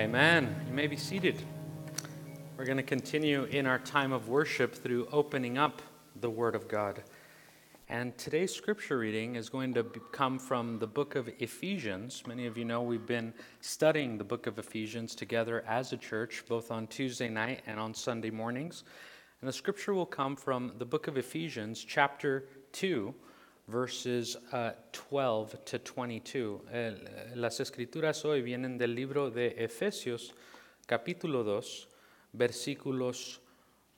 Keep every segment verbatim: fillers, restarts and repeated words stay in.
Amen. You may be seated. We're going to continue in our time of worship through opening up the Word of God. And today's scripture reading is going to come from the book of Ephesians. Many of you know we've been studying the book of Ephesians together as a church, both on Tuesday night and on Sunday mornings. And the scripture will come from the book of Ephesians, chapter two, verses uh, twelve to twenty-two. Las escrituras hoy vienen del libro de Efesios, capítulo dos, versículos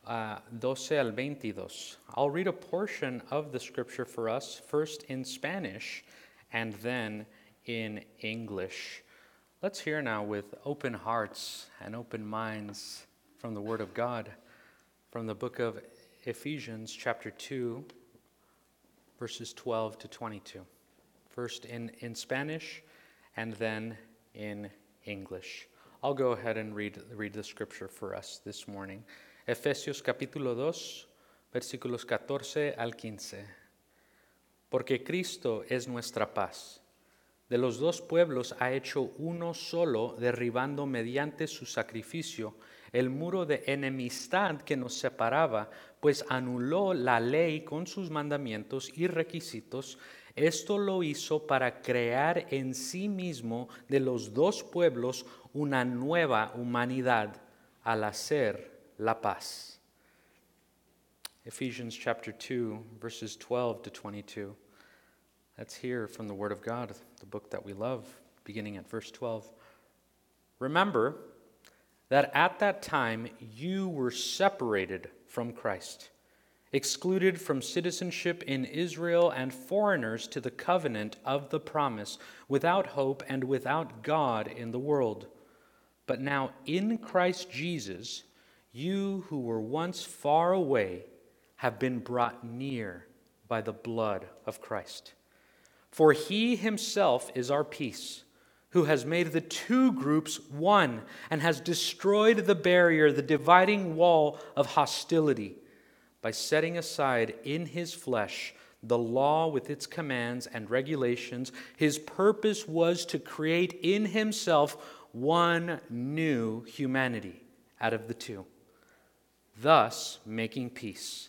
Uh, doce al veintidós. I'll read a portion of the scripture for us, first in Spanish and then in English. Let's hear now with open hearts and open minds from the Word of God, from the book of Ephesians, chapter two, verses twelve to twenty-two. First in, in Spanish and then in English. I'll go ahead and read, read the scripture for us this morning. Efesios capítulo dos, versículos catorce al quince. Porque Cristo es nuestra paz. De los dos pueblos ha hecho uno solo, derribando mediante su sacrificio el muro de enemistad que nos separaba, pues anuló la ley con sus mandamientos y requisitos. Esto lo hizo para crear en sí mismo de los dos pueblos una nueva humanidad al hacer la paz. Ephesians chapter two, verses twelve to twenty-two. Let's hear from the Word of God, the book that we love, beginning at verse twelve. Remember that at that time you were separated from Christ, excluded from citizenship in Israel and foreigners to the covenant of the promise, without hope and without God in the world. But now in Christ Jesus, you who were once far away have been brought near by the blood of Christ. For he himself is our peace, who has made the two groups one and has destroyed the barrier, the dividing wall of hostility, by setting aside in his flesh the law with its commands and regulations. His purpose was to create in himself one new humanity out of the two, thus making peace,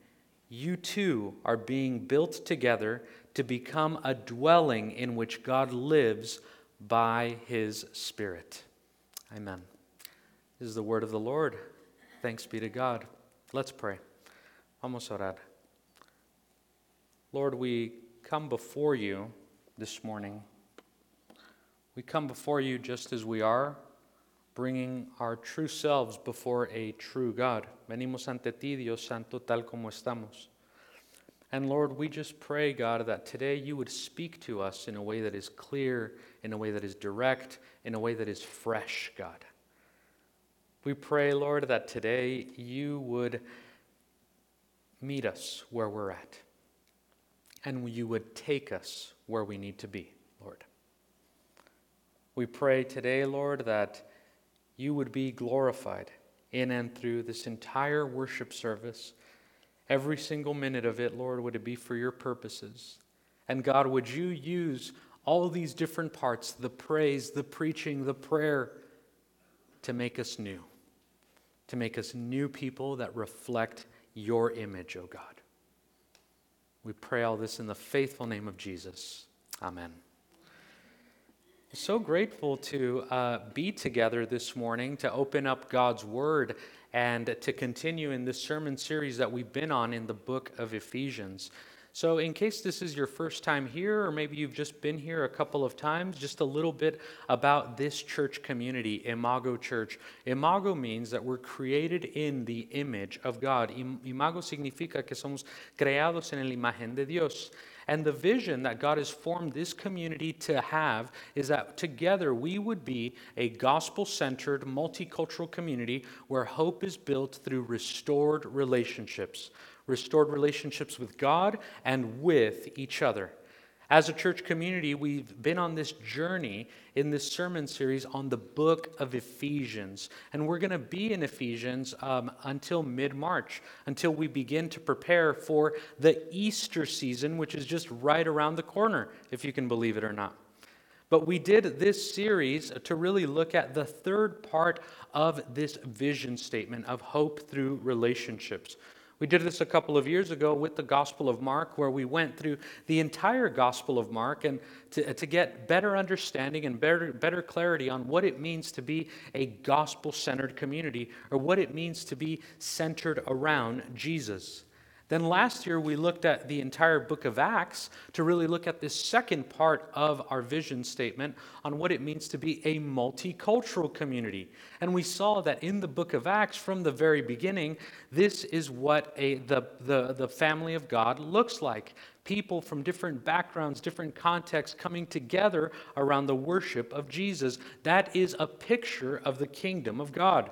you too are being built together to become a dwelling in which God lives by his Spirit. Amen. This is the word of the Lord. Thanks be to God. Let's pray. Vamos a orar. Lord, we come before you this morning. We come before you just as we are, bringing our true selves before a true God. Venimos ante ti, Dios Santo, tal como estamos. And Lord, we just pray, God, that today you would speak to us in a way that is clear, in a way that is direct, in a way that is fresh, God. We pray, Lord, that today you would meet us where we're at, and you would take us where we need to be, Lord. We pray today, Lord, that you would be glorified in and through this entire worship service. Every single minute of it, Lord, would it be for your purposes. And God, would you use all these different parts, the praise, the preaching, the prayer, to make us new, to make us new people that reflect your image, O God. We pray all this in the faithful name of Jesus. Amen. So grateful to uh, be together this morning to open up God's Word and to continue in this sermon series that we've been on in the book of Ephesians. So in case this is your first time here, or maybe you've just been here a couple of times, just a little bit about this church community, Imago Church. Imago means that we're created in the image of God. Imago significa que somos creados en la imagen de Dios. And the vision that God has formed this community to have is that together we would be a gospel-centered, multicultural community where hope is built through restored relationships. Restored relationships with God and with each other. As a church community, we've been on this journey in this sermon series on the book of Ephesians. And we're going to be in Ephesians um, until mid-March, until we begin to prepare for the Easter season, which is just right around the corner, if you can believe it or not. But we did this series to really look at the third part of this vision statement of hope through relationships. We did this a couple of years ago with the Gospel of Mark, where we went through the entire Gospel of Mark and to, to get better understanding and better, better clarity on what it means to be a gospel-centered community, or what it means to be centered around Jesus. Then last year, we looked at the entire book of Acts to really look at this second part of our vision statement on what it means to be a multicultural community. And we saw that in the book of Acts, from the very beginning, this is what a, the, the, the family of God looks like. People from different backgrounds, different contexts coming together around the worship of Jesus. That is a picture of the kingdom of God.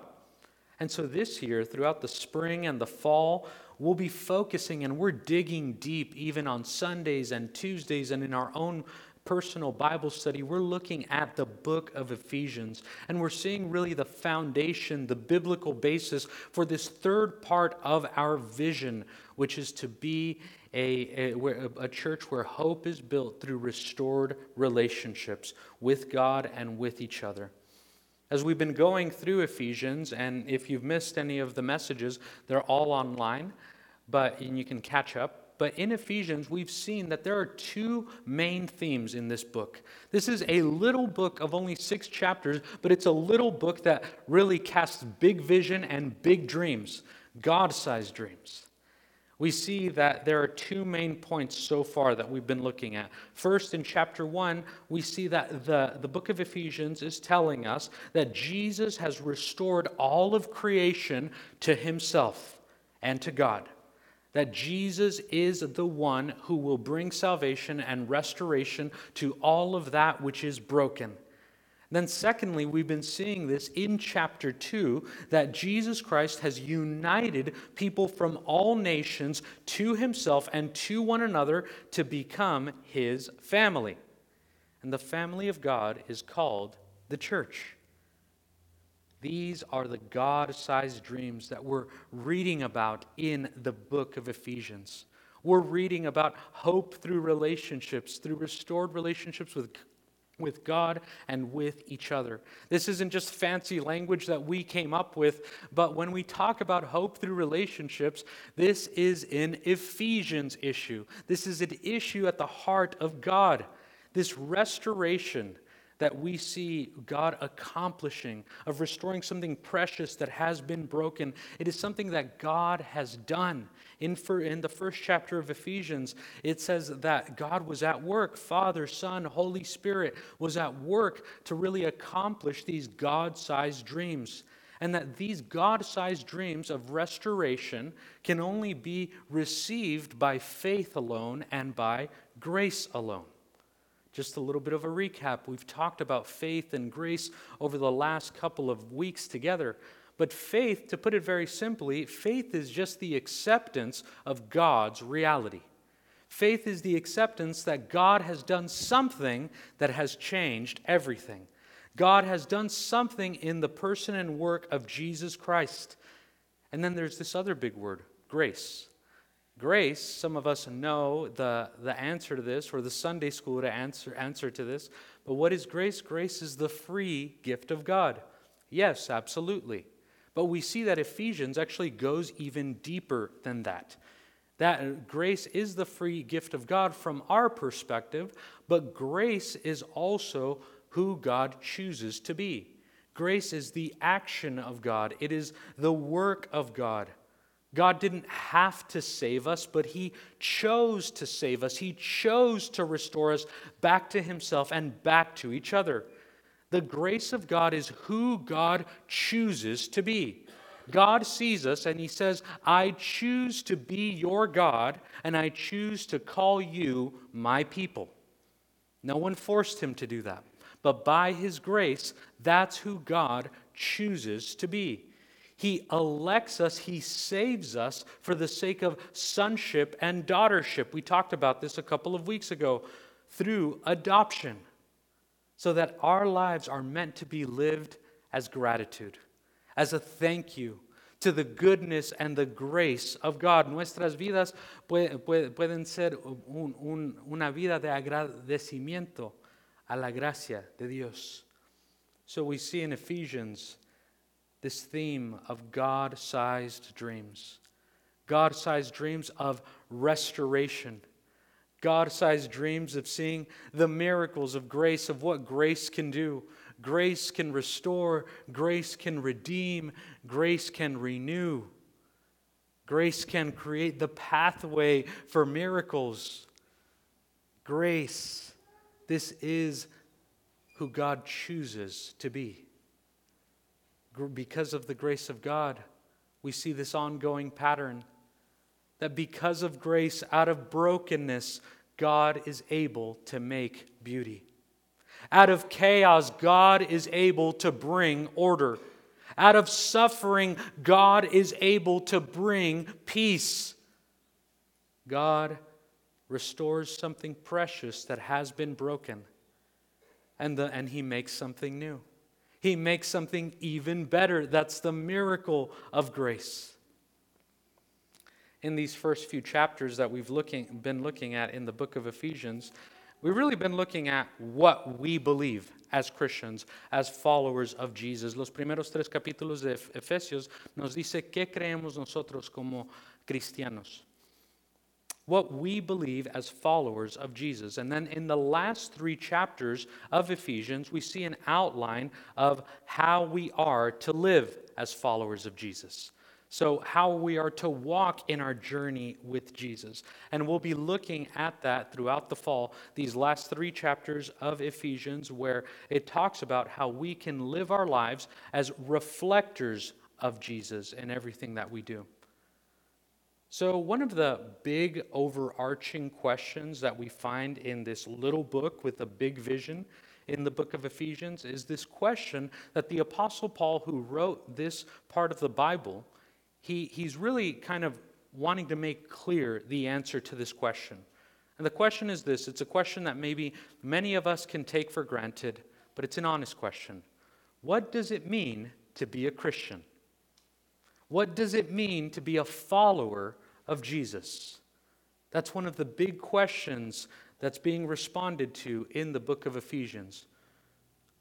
And so this year, throughout the spring and the fall, we'll be focusing and we're digging deep even on Sundays and Tuesdays and in our own personal Bible study. We're looking at the book of Ephesians and we're seeing really the foundation, the biblical basis for this third part of our vision, which is to be a, a, a church where hope is built through restored relationships with God and with each other. As we've been going through Ephesians, and if you've missed any of the messages, they're all online, but and you can catch up. But in Ephesians, we've seen that there are two main themes in this book. This is a little book of only six chapters, but it's a little book that really casts big vision and big dreams, God-sized dreams. We see that there are two main points so far that we've been looking at. First, in chapter one, we see that the, the book of Ephesians is telling us that Jesus has restored all of creation to himself and to God. That Jesus is the one who will bring salvation and restoration to all of that which is broken. Then secondly, we've been seeing this in chapter two, that Jesus Christ has united people from all nations to himself and to one another to become his family. And the family of God is called the church. These are the God-sized dreams that we're reading about in the book of Ephesians. We're reading about hope through relationships, through restored relationships with God. with God and with each other. This isn't just fancy language that we came up with, but when we talk about hope through relationships, this is an Ephesians issue. This is an issue at the heart of God. This restoration that we see God accomplishing, of restoring something precious that has been broken. It is something that God has done. In, for, in the first chapter of Ephesians, it says that God was at work. Father, Son, Holy Spirit was at work to really accomplish these God-sized dreams. And that these God-sized dreams of restoration can only be received by faith alone and by grace alone. Just a little bit of a recap. We've talked about faith and grace over the last couple of weeks together. But faith, to put it very simply, faith is just the acceptance of God's reality. Faith is the acceptance that God has done something that has changed everything. God has done something in the person and work of Jesus Christ. And then there's this other big word, grace. Grace, some of us know the, the answer to this, or the Sunday school to answer, answer to this, but what is grace? Grace is the free gift of God. Yes, absolutely. But we see that Ephesians actually goes even deeper than that. That grace is the free gift of God from our perspective, but grace is also who God chooses to be. Grace is the action of God. It is the work of God. God didn't have to save us, but He chose to save us. He chose to restore us back to Himself and back to each other. The grace of God is who God chooses to be. God sees us and He says, I choose to be your God, and I choose to call you my people. No one forced Him to do that. But by His grace, that's who God chooses to be. He elects us, He saves us for the sake of sonship and daughtership. We talked about this a couple of weeks ago, through adoption, so that our lives are meant to be lived as gratitude, as a thank you to the goodness and the grace of God. Nuestras vidas pueden ser una vida de agradecimiento a la gracia de Dios. So we see in Ephesians this theme of God-sized dreams. God-sized dreams of restoration. God-sized dreams of seeing the miracles of grace, of what grace can do. Grace can restore. Grace can redeem. Grace can renew. Grace can create the pathway for miracles. Grace. This is who God chooses to be. Because of the grace of God, we see this ongoing pattern that because of grace, out of brokenness, God is able to make beauty. Out of chaos, God is able to bring order. Out of suffering, God is able to bring peace. God restores something precious that has been broken, and the, and He makes something new. He makes something even better. That's the miracle of grace. In these first few chapters that we've looking, been looking at in the book of Ephesians, we've really been looking at what we believe as Christians, as followers of Jesus. Los primeros tres capítulos de Efesios nos dice qué creemos nosotros como cristianos. What we believe as followers of Jesus. And then in the last three chapters of Ephesians, we see an outline of how we are to live as followers of Jesus. So how we are to walk in our journey with Jesus. And we'll be looking at that throughout the fall, these last three chapters of Ephesians, where it talks about how we can live our lives as reflectors of Jesus in everything that we do. So one of the big overarching questions that we find in this little book with a big vision in the book of Ephesians is this question that the Apostle Paul, who wrote this part of the Bible, he, he's really kind of wanting to make clear the answer to this question. And the question is this. It's a question that maybe many of us can take for granted, but it's an honest question. What does it mean to be a Christian? What does it mean to be a follower of Jesus? That's one of the big questions that's being responded to in the book of Ephesians.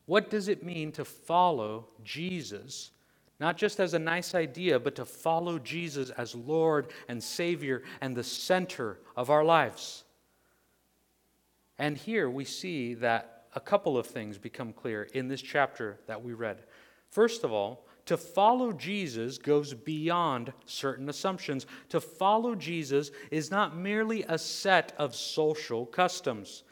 What does it mean to follow Jesus? Not just as a nice idea, but to follow Jesus as Lord and Savior and the center of our lives. And here we see that a couple of things become clear in this chapter that we read. First of all, to follow Jesus goes beyond certain assumptions. To follow Jesus is not merely a set of social customs.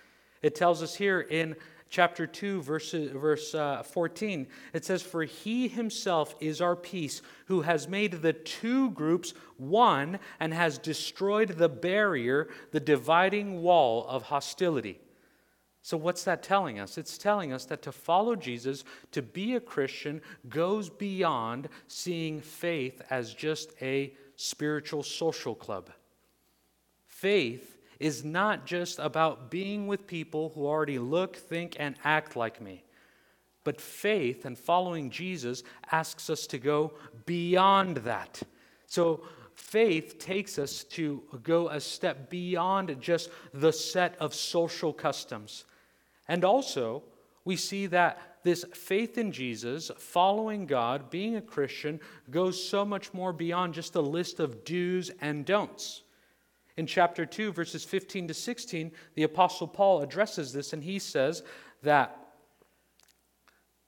It tells us here in chapter two, verse, verse uh, fourteen, it says, "For He Himself is our peace, who has made the two groups one and has destroyed the barrier, the dividing wall of hostility." So what's that telling us? It's telling us that to follow Jesus, to be a Christian, goes beyond seeing faith as just a spiritual social club. Faith is not just about being with people who already look, think, and act like me. But faith and following Jesus asks us to go beyond that. So faith takes us to go a step beyond just the set of social customs. And also, we see that this faith in Jesus, following God, being a Christian, goes so much more beyond just a list of do's and don'ts. In chapter two, verses fifteen to sixteen, the Apostle Paul addresses this, and he says that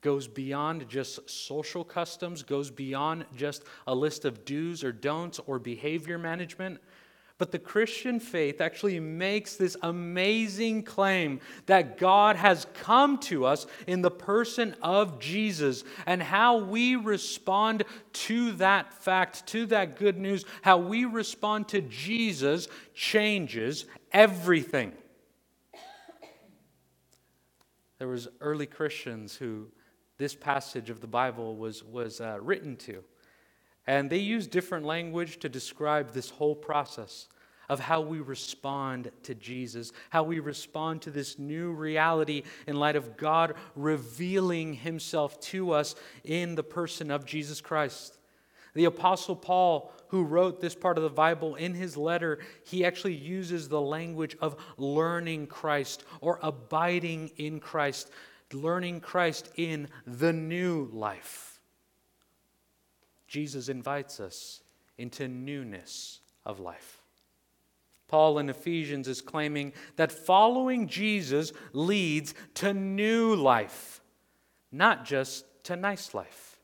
goes beyond just social customs, goes beyond just a list of do's or don'ts or behavior management. But the Christian faith actually makes this amazing claim that God has come to us in the person of Jesus, and how we respond to that fact, to that good news, how we respond to Jesus changes everything. There was early Christians who this passage of the Bible was, was uh, written to. And they use different language to describe this whole process of how we respond to Jesus, how we respond to this new reality in light of God revealing himself to us in the person of Jesus Christ. The Apostle Paul, who wrote this part of the Bible, in his letter, he actually uses the language of learning Christ or abiding in Christ, learning Christ in the new life. Jesus invites us into newness of life. Paul in Ephesians is claiming that following Jesus leads to new life, not just to nice life,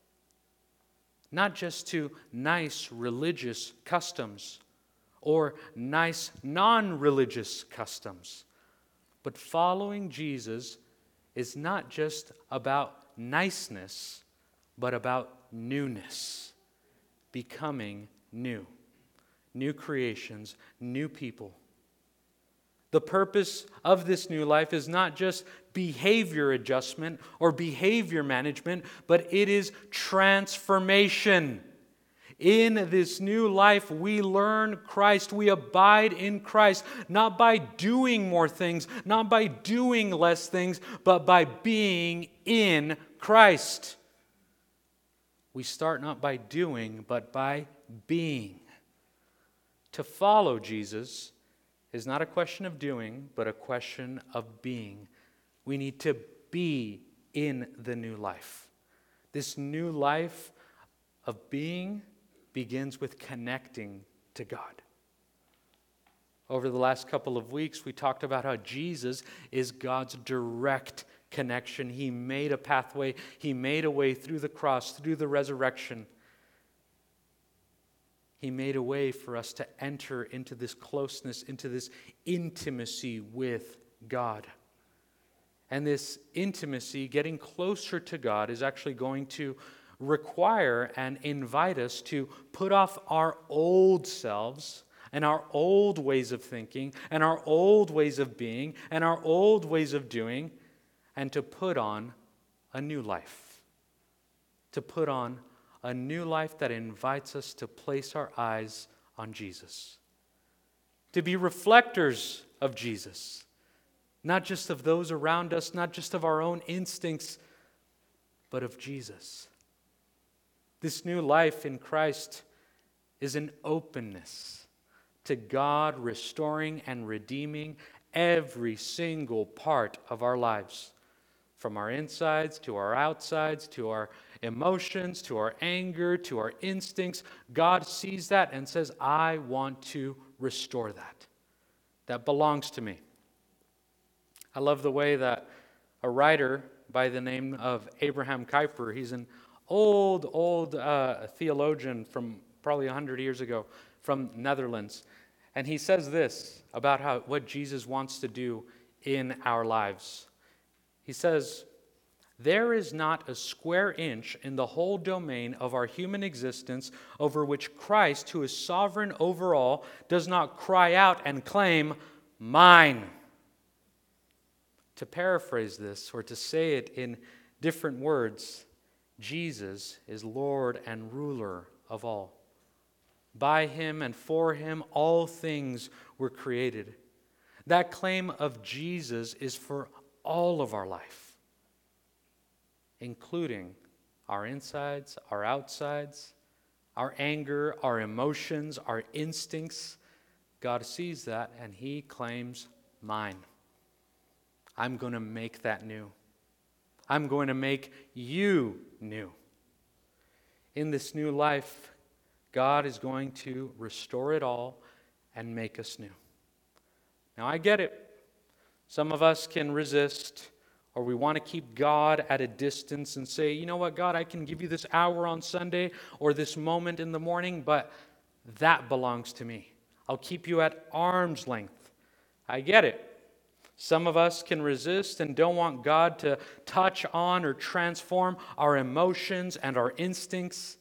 not just to nice religious customs or nice non-religious customs. But following Jesus is not just about niceness, but about newness. Becoming new. New creations, new people. The purpose of this new life is not just behavior adjustment or behavior management, but it is transformation. In this new life, we learn Christ. We abide in Christ, not by doing more things, not by doing less things, but by being in Christ. We start not by doing, but by being. To follow Jesus is not a question of doing, but a question of being. We need to be in the new life. This new life of being begins with connecting to God. Over the last couple of weeks, we talked about how Jesus is God's direct connection. He made a pathway. He made a way through the cross, through the resurrection. He made a way for us to enter into this closeness, into this intimacy with God. And this intimacy, getting closer to God, is actually going to require and invite us to put off our old selves and our old ways of thinking and our old ways of being and our old ways of doing, and to put on a new life. To put on a new life that invites us to place our eyes on Jesus. To be reflectors of Jesus. Not just of those around us, not just of our own instincts, but of Jesus. This new life in Christ is an openness to God restoring and redeeming every single part of our lives. From our insides to our outsides, to our emotions, to our anger, to our instincts. God sees that and says, I want to restore that. That belongs to me. I love the way that a writer by the name of Abraham Kuyper, he's an old, old uh, theologian from probably one hundred years ago from Netherlands. And he says this about how what Jesus wants to do in our lives. He says, there is not a square inch in the whole domain of our human existence over which Christ, who is sovereign over all, does not cry out and claim, mine. To paraphrase this, or to say it in different words, Jesus is Lord and ruler of all. By him and for him, all things were created. That claim of Jesus is for all of our life, including our insides, our outsides, our anger, our emotions, our instincts. God sees that and he claims mine. I'm going to make that new. I'm going to make you new. In this new life, God is going to restore it all and make us new. Now, I get it. Some of us can resist, or we want to keep God at a distance and say, you know what, God, I can give you this hour on Sunday or this moment in the morning, but that belongs to me. I'll keep you at arm's length. I get it. Some of us can resist and don't want God to touch on or transform our emotions and our instincts.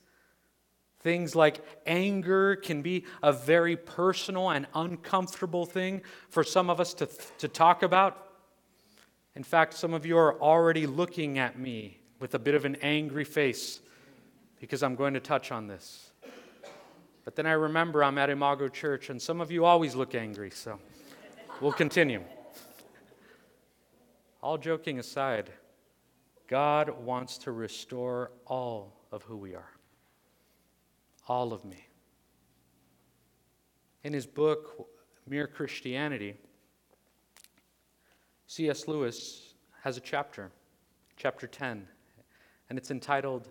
Things like anger can be a very personal and uncomfortable thing for some of us to, to talk about. In fact, some of you are already looking at me with a bit of an angry face because I'm going to touch on this. But then I remember I'm at Imago Church and some of you always look angry, so we'll continue. All joking aside, God wants to restore all of who we are. All of me. In his book, Mere Christianity, C S Lewis has a chapter, chapter ten, and it's entitled,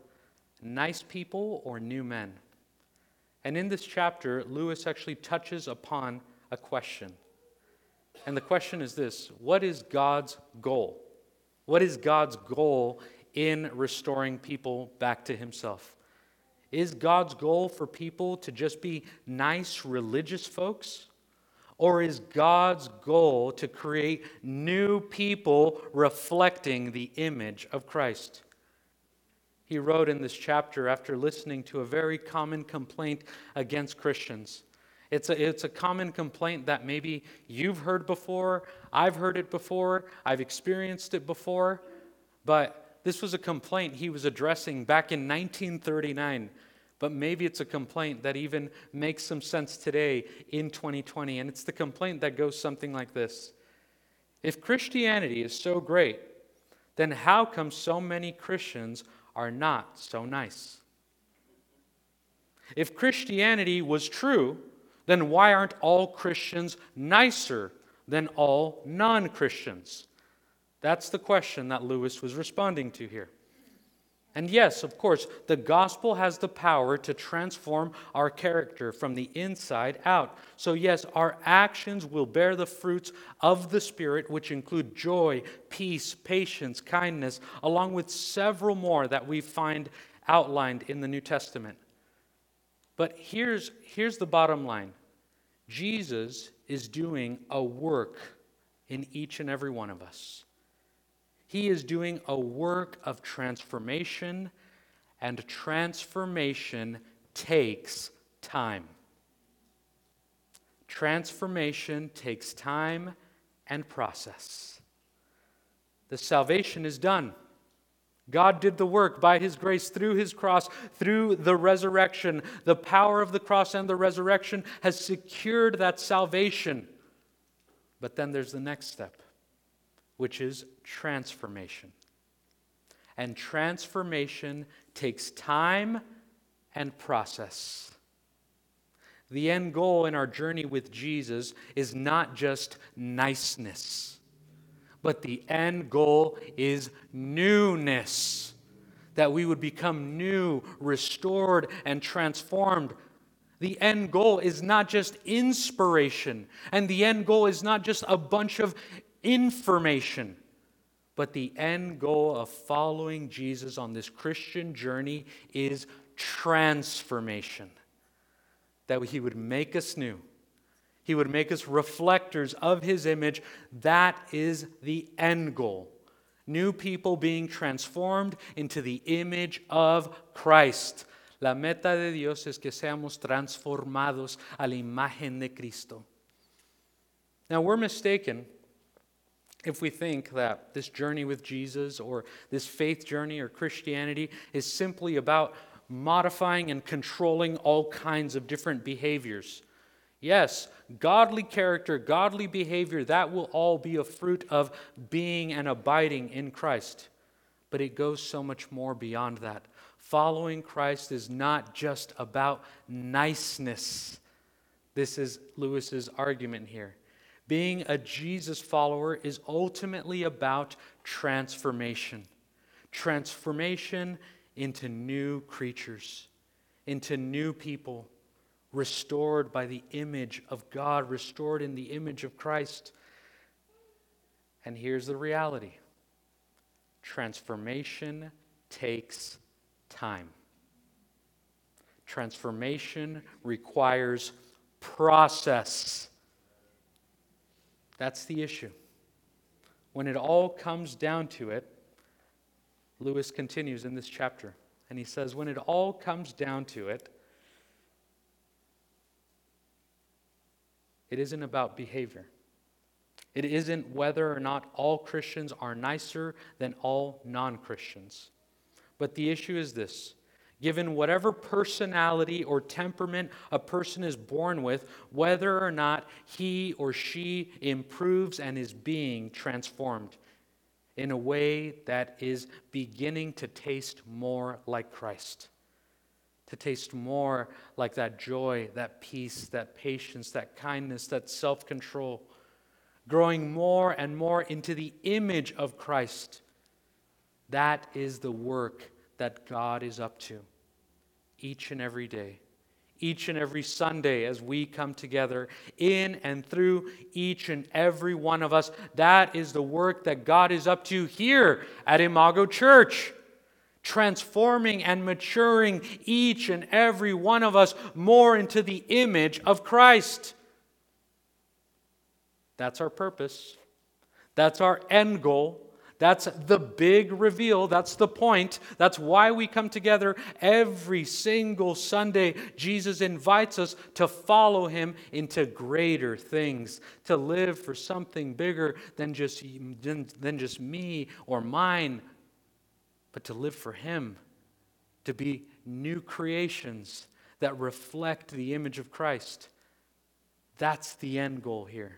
Nice People or New Men? And in this chapter, Lewis actually touches upon a question. And the question is this, what is God's goal? What is God's goal in restoring people back to himself? Is God's goal for people to just be nice religious folks? Or is God's goal to create new people reflecting the image of Christ? He wrote in this chapter after listening to a very common complaint against Christians. It's a, it's a common complaint that maybe you've heard before, I've heard it before, I've experienced it before, but this was a complaint he was addressing back in nineteen thirty-nine, but maybe it's a complaint that even makes some sense today in twenty twenty, and it's the complaint that goes something like this. If Christianity is so great, then how come so many Christians are not so nice? If Christianity was true, then why aren't all Christians nicer than all non-Christians? That's the question that Lewis was responding to here. And yes, of course, the gospel has the power to transform our character from the inside out. So yes, our actions will bear the fruits of the Spirit, which include joy, peace, patience, kindness, along with several more that we find outlined in the New Testament. But here's, here's the bottom line. Jesus is doing a work in each and every one of us. He is doing a work of transformation, and transformation takes time. Transformation takes time and process. The salvation is done. God did the work by his grace through his cross, through the resurrection. The power of the cross and the resurrection has secured that salvation. But then there's the next step, which is transformation. And transformation takes time and process. The end goal in our journey with Jesus is not just niceness. But the end goal is newness, that we would become new, restored, and transformed. The end goal is not just inspiration, and the end goal is not just a bunch of information, but the end goal of following Jesus on this Christian journey is transformation, that he would make us new. He would make us reflectors of his image. That is the end goal. New people being transformed into the image of Christ. La meta de Dios es que seamos transformados a la imagen de Cristo. Now, we're mistaken if we think that this journey with Jesus or this faith journey or Christianity is simply about modifying and controlling all kinds of different behaviors. Yes, godly character, godly behavior, that will all be a fruit of being and abiding in Christ. But it goes so much more beyond that. Following Christ is not just about niceness. This is Lewis's argument here. Being a Jesus follower is ultimately about transformation. Transformation into new creatures, into new people, restored by the image of God, restored in the image of Christ. And here's the reality. Transformation takes time. Transformation requires process. That's the issue. When it all comes down to it, Lewis continues in this chapter, and he says, when it all comes down to it, it isn't about behavior. It isn't whether or not all Christians are nicer than all non-Christians. But the issue is this. Given whatever personality or temperament a person is born with, whether or not he or she improves and is being transformed in a way that is beginning to taste more like Christ, to taste more like that joy, that peace, that patience, that kindness, that self-control, growing more and more into the image of Christ. That is the work that God is up to each and every day, each and every Sunday as we come together, in and through each and every one of us. That is the work that God is up to here at Imago Church, transforming and maturing each and every one of us more into the image of Christ. That's our purpose. That's our end goal. That's the big reveal. That's the point. That's why we come together every single Sunday. Jesus invites us to follow Him into greater things, to live for something bigger than just, than, than just me or mine, but to live for Him, to be new creations that reflect the image of Christ. That's the end goal here.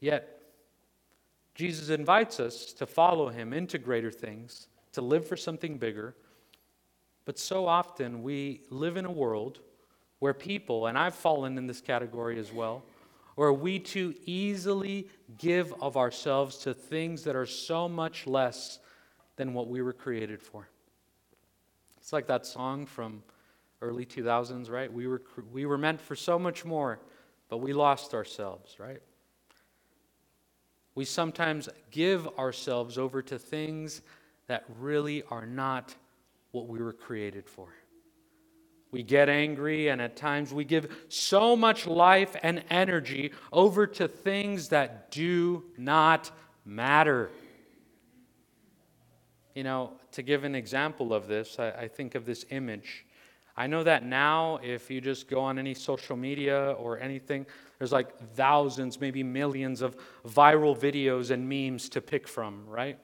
Yet, Jesus invites us to follow Him into greater things, to live for something bigger. But so often we live in a world where people, and I've fallen in this category as well, where we too easily give of ourselves to things that are so much less than what we were created for. It's like that song from early two thousands, right? We were, we were meant for so much more, but we lost ourselves, right? We sometimes give ourselves over to things that really are not what we were created for. We get angry, and at times we give so much life and energy over to things that do not matter. You know, to give an example of this, I, I think of this image. I know that now if you just go on any social media or anything, there's like thousands, maybe millions of viral videos and memes to pick from, right?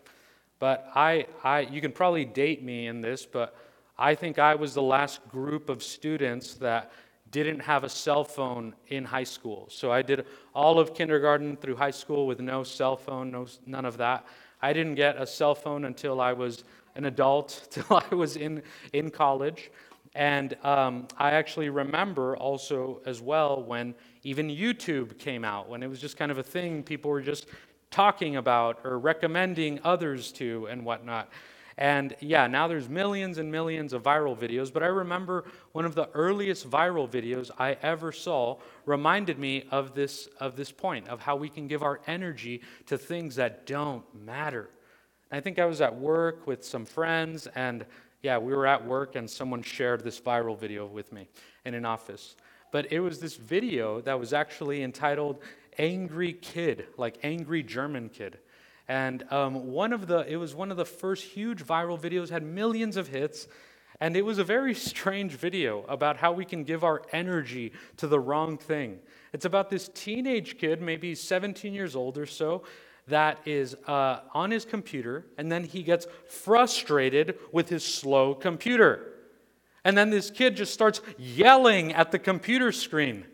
But I, I, you can probably date me in this, but I think I was the last group of students that didn't have a cell phone in high school. So I did all of kindergarten through high school with no cell phone, no none of that. I didn't get a cell phone until I was an adult, till I was in, in college. And um, I actually remember also as well when even YouTube came out, when it was just kind of a thing people were just talking about or recommending others to and whatnot. And yeah, now there's millions and millions of viral videos, but I remember one of the earliest viral videos I ever saw reminded me of this, of this point, of how we can give our energy to things that don't matter. I think I was at work with some friends, and yeah, we were at work and someone shared this viral video with me in an office. But it was this video that was actually entitled Angry Kid, like Angry German Kid. And um, one of the, it was one of the first huge viral videos, had millions of hits, and it was a very strange video about how we can give our energy to the wrong thing. It's about this teenage kid, maybe seventeen years old or so, that is uh, on his computer, and then he gets frustrated with his slow computer. And then this kid just starts yelling at the computer screen.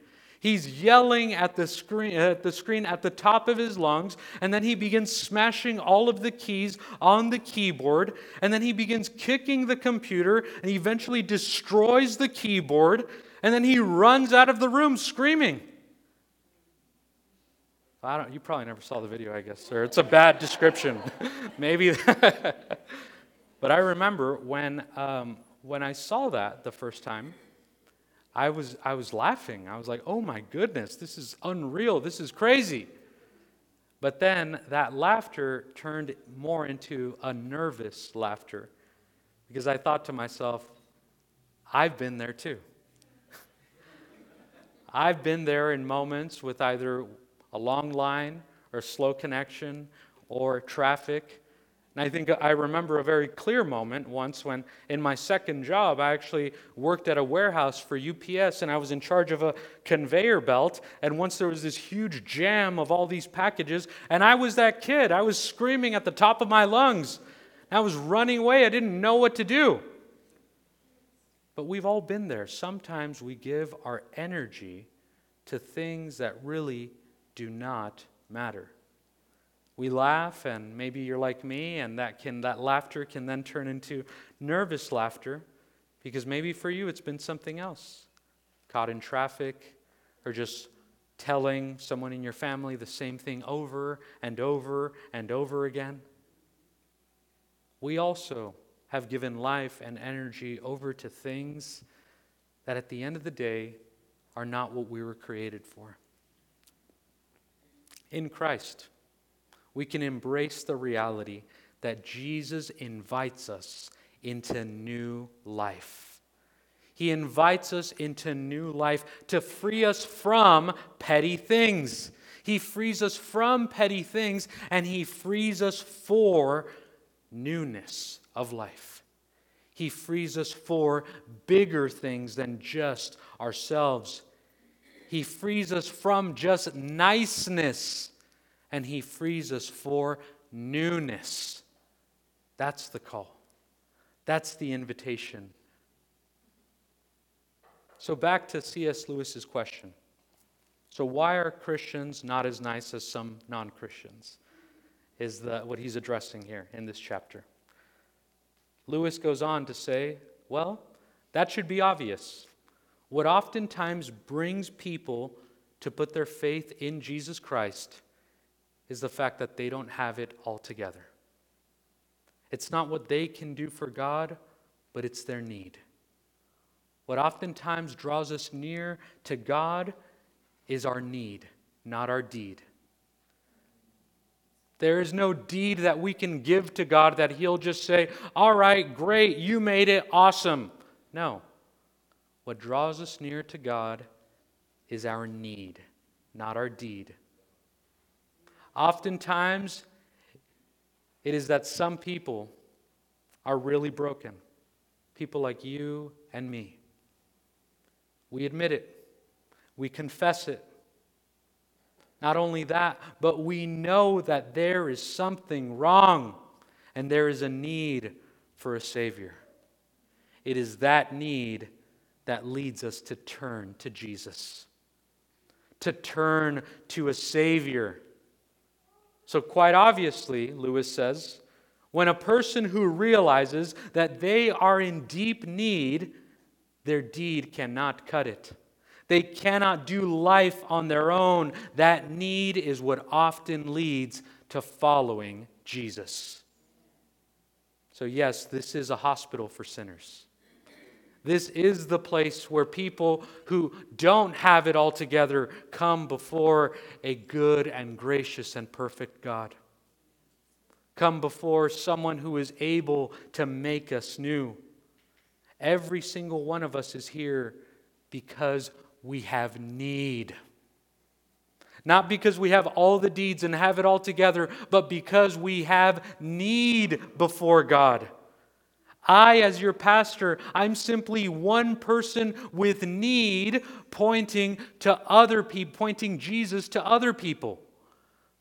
He's yelling at the screen at the screen at the top of his lungs, and then he begins smashing all of the keys on the keyboard, and then he begins kicking the computer, and he eventually destroys the keyboard, and then he runs out of the room screaming. I don't, you probably never saw the video, I guess, sir. It's a bad description. Maybe. But I remember when um, when I saw that the first time, I was I was laughing. I was like, oh my goodness, this is unreal. This is crazy. But then that laughter turned more into a nervous laughter, because I thought to myself, I've been there too. I've been there in moments with either a long line or slow connection or traffic. And I think I remember a very clear moment once when in my second job, I actually worked at a warehouse for U P S, and I was in charge of a conveyor belt. And once there was this huge jam of all these packages, and I was that kid. I was screaming at the top of my lungs. I was running away. I didn't know what to do. But we've all been there. Sometimes we give our energy to things that really do not matter. We laugh, and maybe you're like me, and that can that laughter can then turn into nervous laughter, because maybe for you it's been something else. Caught in traffic, or just telling someone in your family the same thing over and over and over again. We also have given life and energy over to things that at the end of the day are not what we were created for. In Christ, we can embrace the reality that Jesus invites us into new life. He invites us into new life to free us from petty things. He frees us from petty things, and He frees us for newness of life. He frees us for bigger things than just ourselves. He frees us from just niceness, and He frees us for newness. That's the call. That's the invitation. So back to C S Lewis's question. So why are Christians not as nice as some non-Christians? Is the, what he's addressing here in this chapter. Lewis goes on to say, well, that should be obvious. What oftentimes brings people to put their faith in Jesus Christ is the fact that they don't have it all together. It's not what they can do for God, but it's their need. What oftentimes draws us near to God is our need, not our deed. There is no deed that we can give to God that He'll just say, all right, great, you made it, awesome. No. What draws us near to God is our need, not our deed. Oftentimes, it is that some people are really broken. People like you and me. We admit it. We confess it. Not only that, but we know that there is something wrong and there is a need for a Savior. It is that need that leads us to turn to Jesus, to turn to a Savior. So quite obviously, Lewis says, when a person who realizes that they are in deep need, their deed cannot cut it. They cannot do life on their own. That need is what often leads to following Jesus. So yes, this is a hospital for sinners. This is the place where people who don't have it all together come before a good and gracious and perfect God. Come before someone who is able to make us new. Every single one of us is here because we have need. Not because we have all the deeds and have it all together, but because we have need before God. I, as your pastor, I'm simply one person with need pointing to other people, pointing Jesus to other people,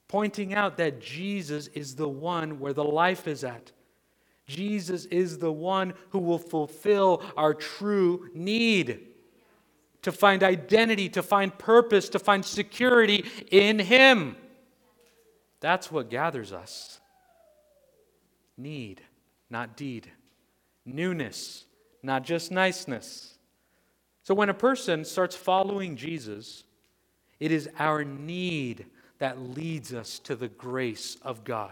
pointing out that Jesus is the one where the life is at. Jesus is the one who will fulfill our true need. to find identity, to find purpose, to find security in Him. That's what gathers us. Need, not deed. Newness, not just niceness. So when a person starts following Jesus, it is our need that leads us to the grace of God.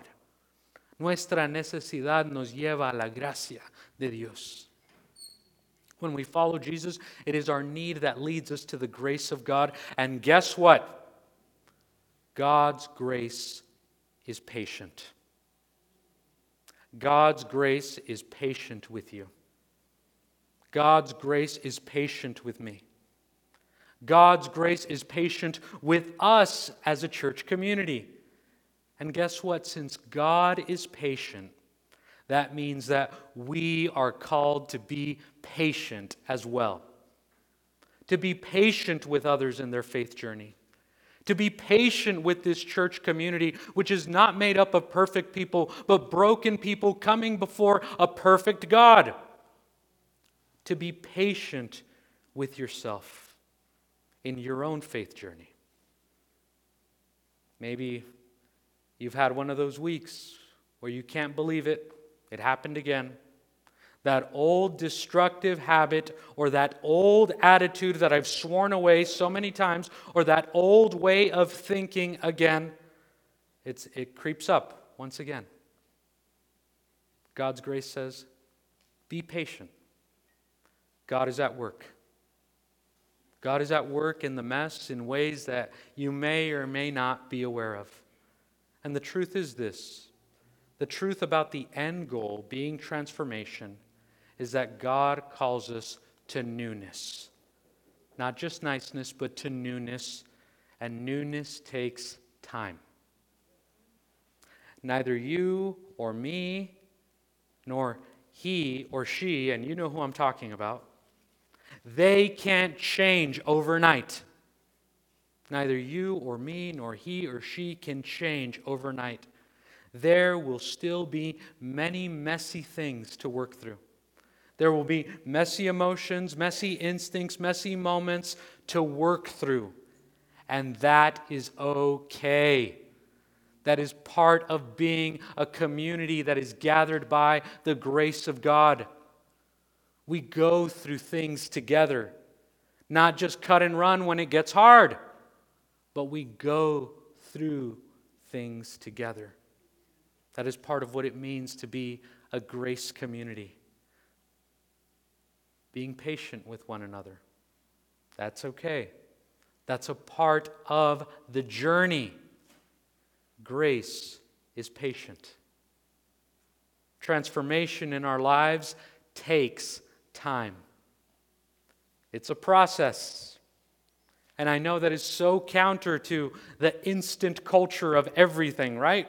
Nuestra necesidad nos lleva a la gracia de Dios. When we follow Jesus, it is our need that leads us to the grace of God. And guess what? God's grace is patient. God's grace is patient with you. God's grace is patient with me. God's grace is patient with us as a church community. And guess what? Since God is patient, that means that we are called to be patient as well. To be patient with others in their faith journey. To be patient with this church community, which is not made up of perfect people, but broken people coming before a perfect God. To be patient with yourself in your own faith journey. Maybe you've had one of those weeks where you can't believe it. It happened again. That old destructive habit or that old attitude that I've sworn away so many times, or that old way of thinking again, it's, it creeps up once again. God's grace says, be patient. God is at work. God is at work in the mess in ways that you may or may not be aware of. And the truth is this. The truth about the end goal being transformation is that God calls us to newness. Not just niceness, but to newness. And newness takes time. Neither you or me, nor he or she, and you know who I'm talking about, they can't change overnight. Neither you or me, nor he or she can change overnight. There will still be many messy things to work through. There will be messy emotions, messy instincts, messy moments to work through. And that is okay. That is part of being a community that is gathered by the grace of God. We go through things together. Not just cut and run when it gets hard, but we go through things together. That is part of what it means to be a grace community. Being patient with one another. That's okay. That's a part of the journey. Grace is patient. Transformation in our lives takes time. It's a process. And I know that is so counter to the instant culture of everything, right?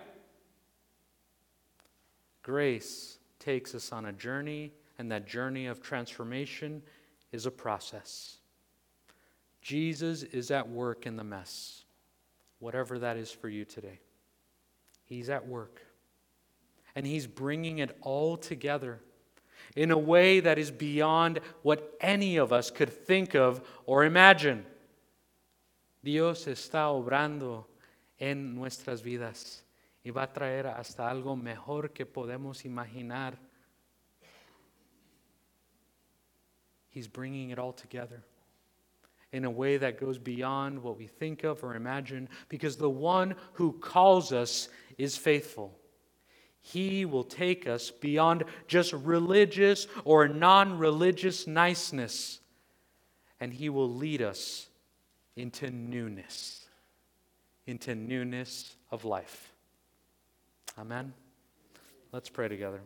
Grace takes us on a journey, and that journey of transformation is a process. Jesus is at work in the mess, whatever that is for you today. He's at work, and He's bringing it all together in a way that is beyond what any of us could think of or imagine. Dios está obrando en nuestras vidas. Y va a traer hasta algo mejor que podemos imaginar. He's bringing it all together in a way that goes beyond what we think of or imagine, because the one who calls us is faithful. He will take us beyond just religious or non-religious niceness, and He will lead us into newness, into newness of life. Amen. Let's pray together.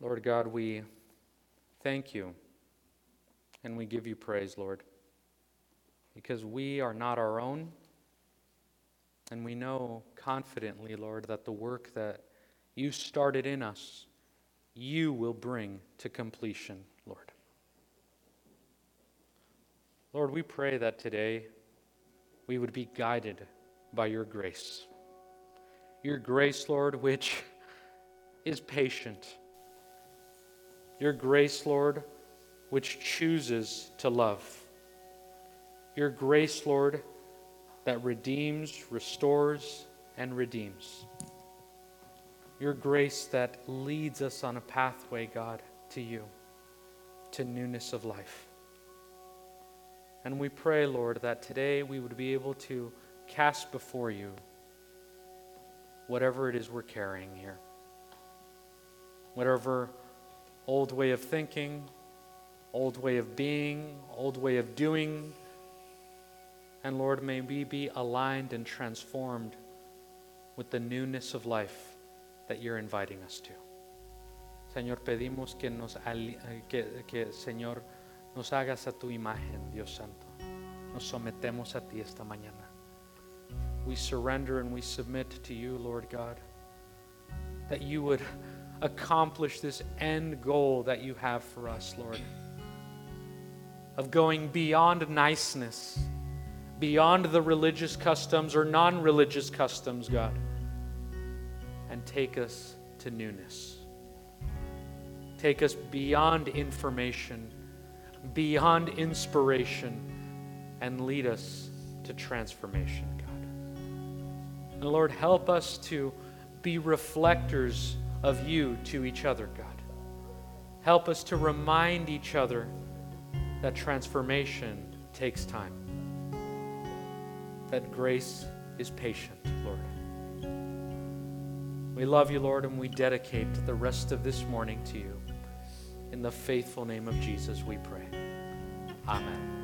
Lord God, we thank You and we give You praise, Lord, because we are not our own, and we know confidently, Lord, that the work that You started in us, You will bring to completion, Lord. Lord, we pray that today we would be guided by Your grace. Your grace, Lord, which is patient. Your grace, Lord, which chooses to love. Your grace, Lord, that redeems, restores, and redeems. Your grace that leads us on a pathway, God, to you, to newness of life. And we pray, Lord, that today we would be able to cast before you whatever it is we're carrying here. Whatever old way of thinking, old way of being, old way of doing. And Lord, may we be aligned and transformed with the newness of life that you're inviting us to. Señor, pedimos que nos, que, que, Señor, nos hagas a tu imagen, Dios Santo. Nos sometemos a ti esta mañana. We surrender and we submit to you, Lord God, that you would accomplish this end goal that you have for us, Lord, of going beyond niceness, beyond the religious customs or non-religious customs, God, and take us to newness. Take us beyond information, beyond inspiration, and lead us to transformation, God. And Lord, help us to be reflectors of you to each other, God. Help us to remind each other that transformation takes time, that grace is patient, Lord. We love you, Lord, and we dedicate the rest of this morning to you. In the faithful name of Jesus, we pray. Amen.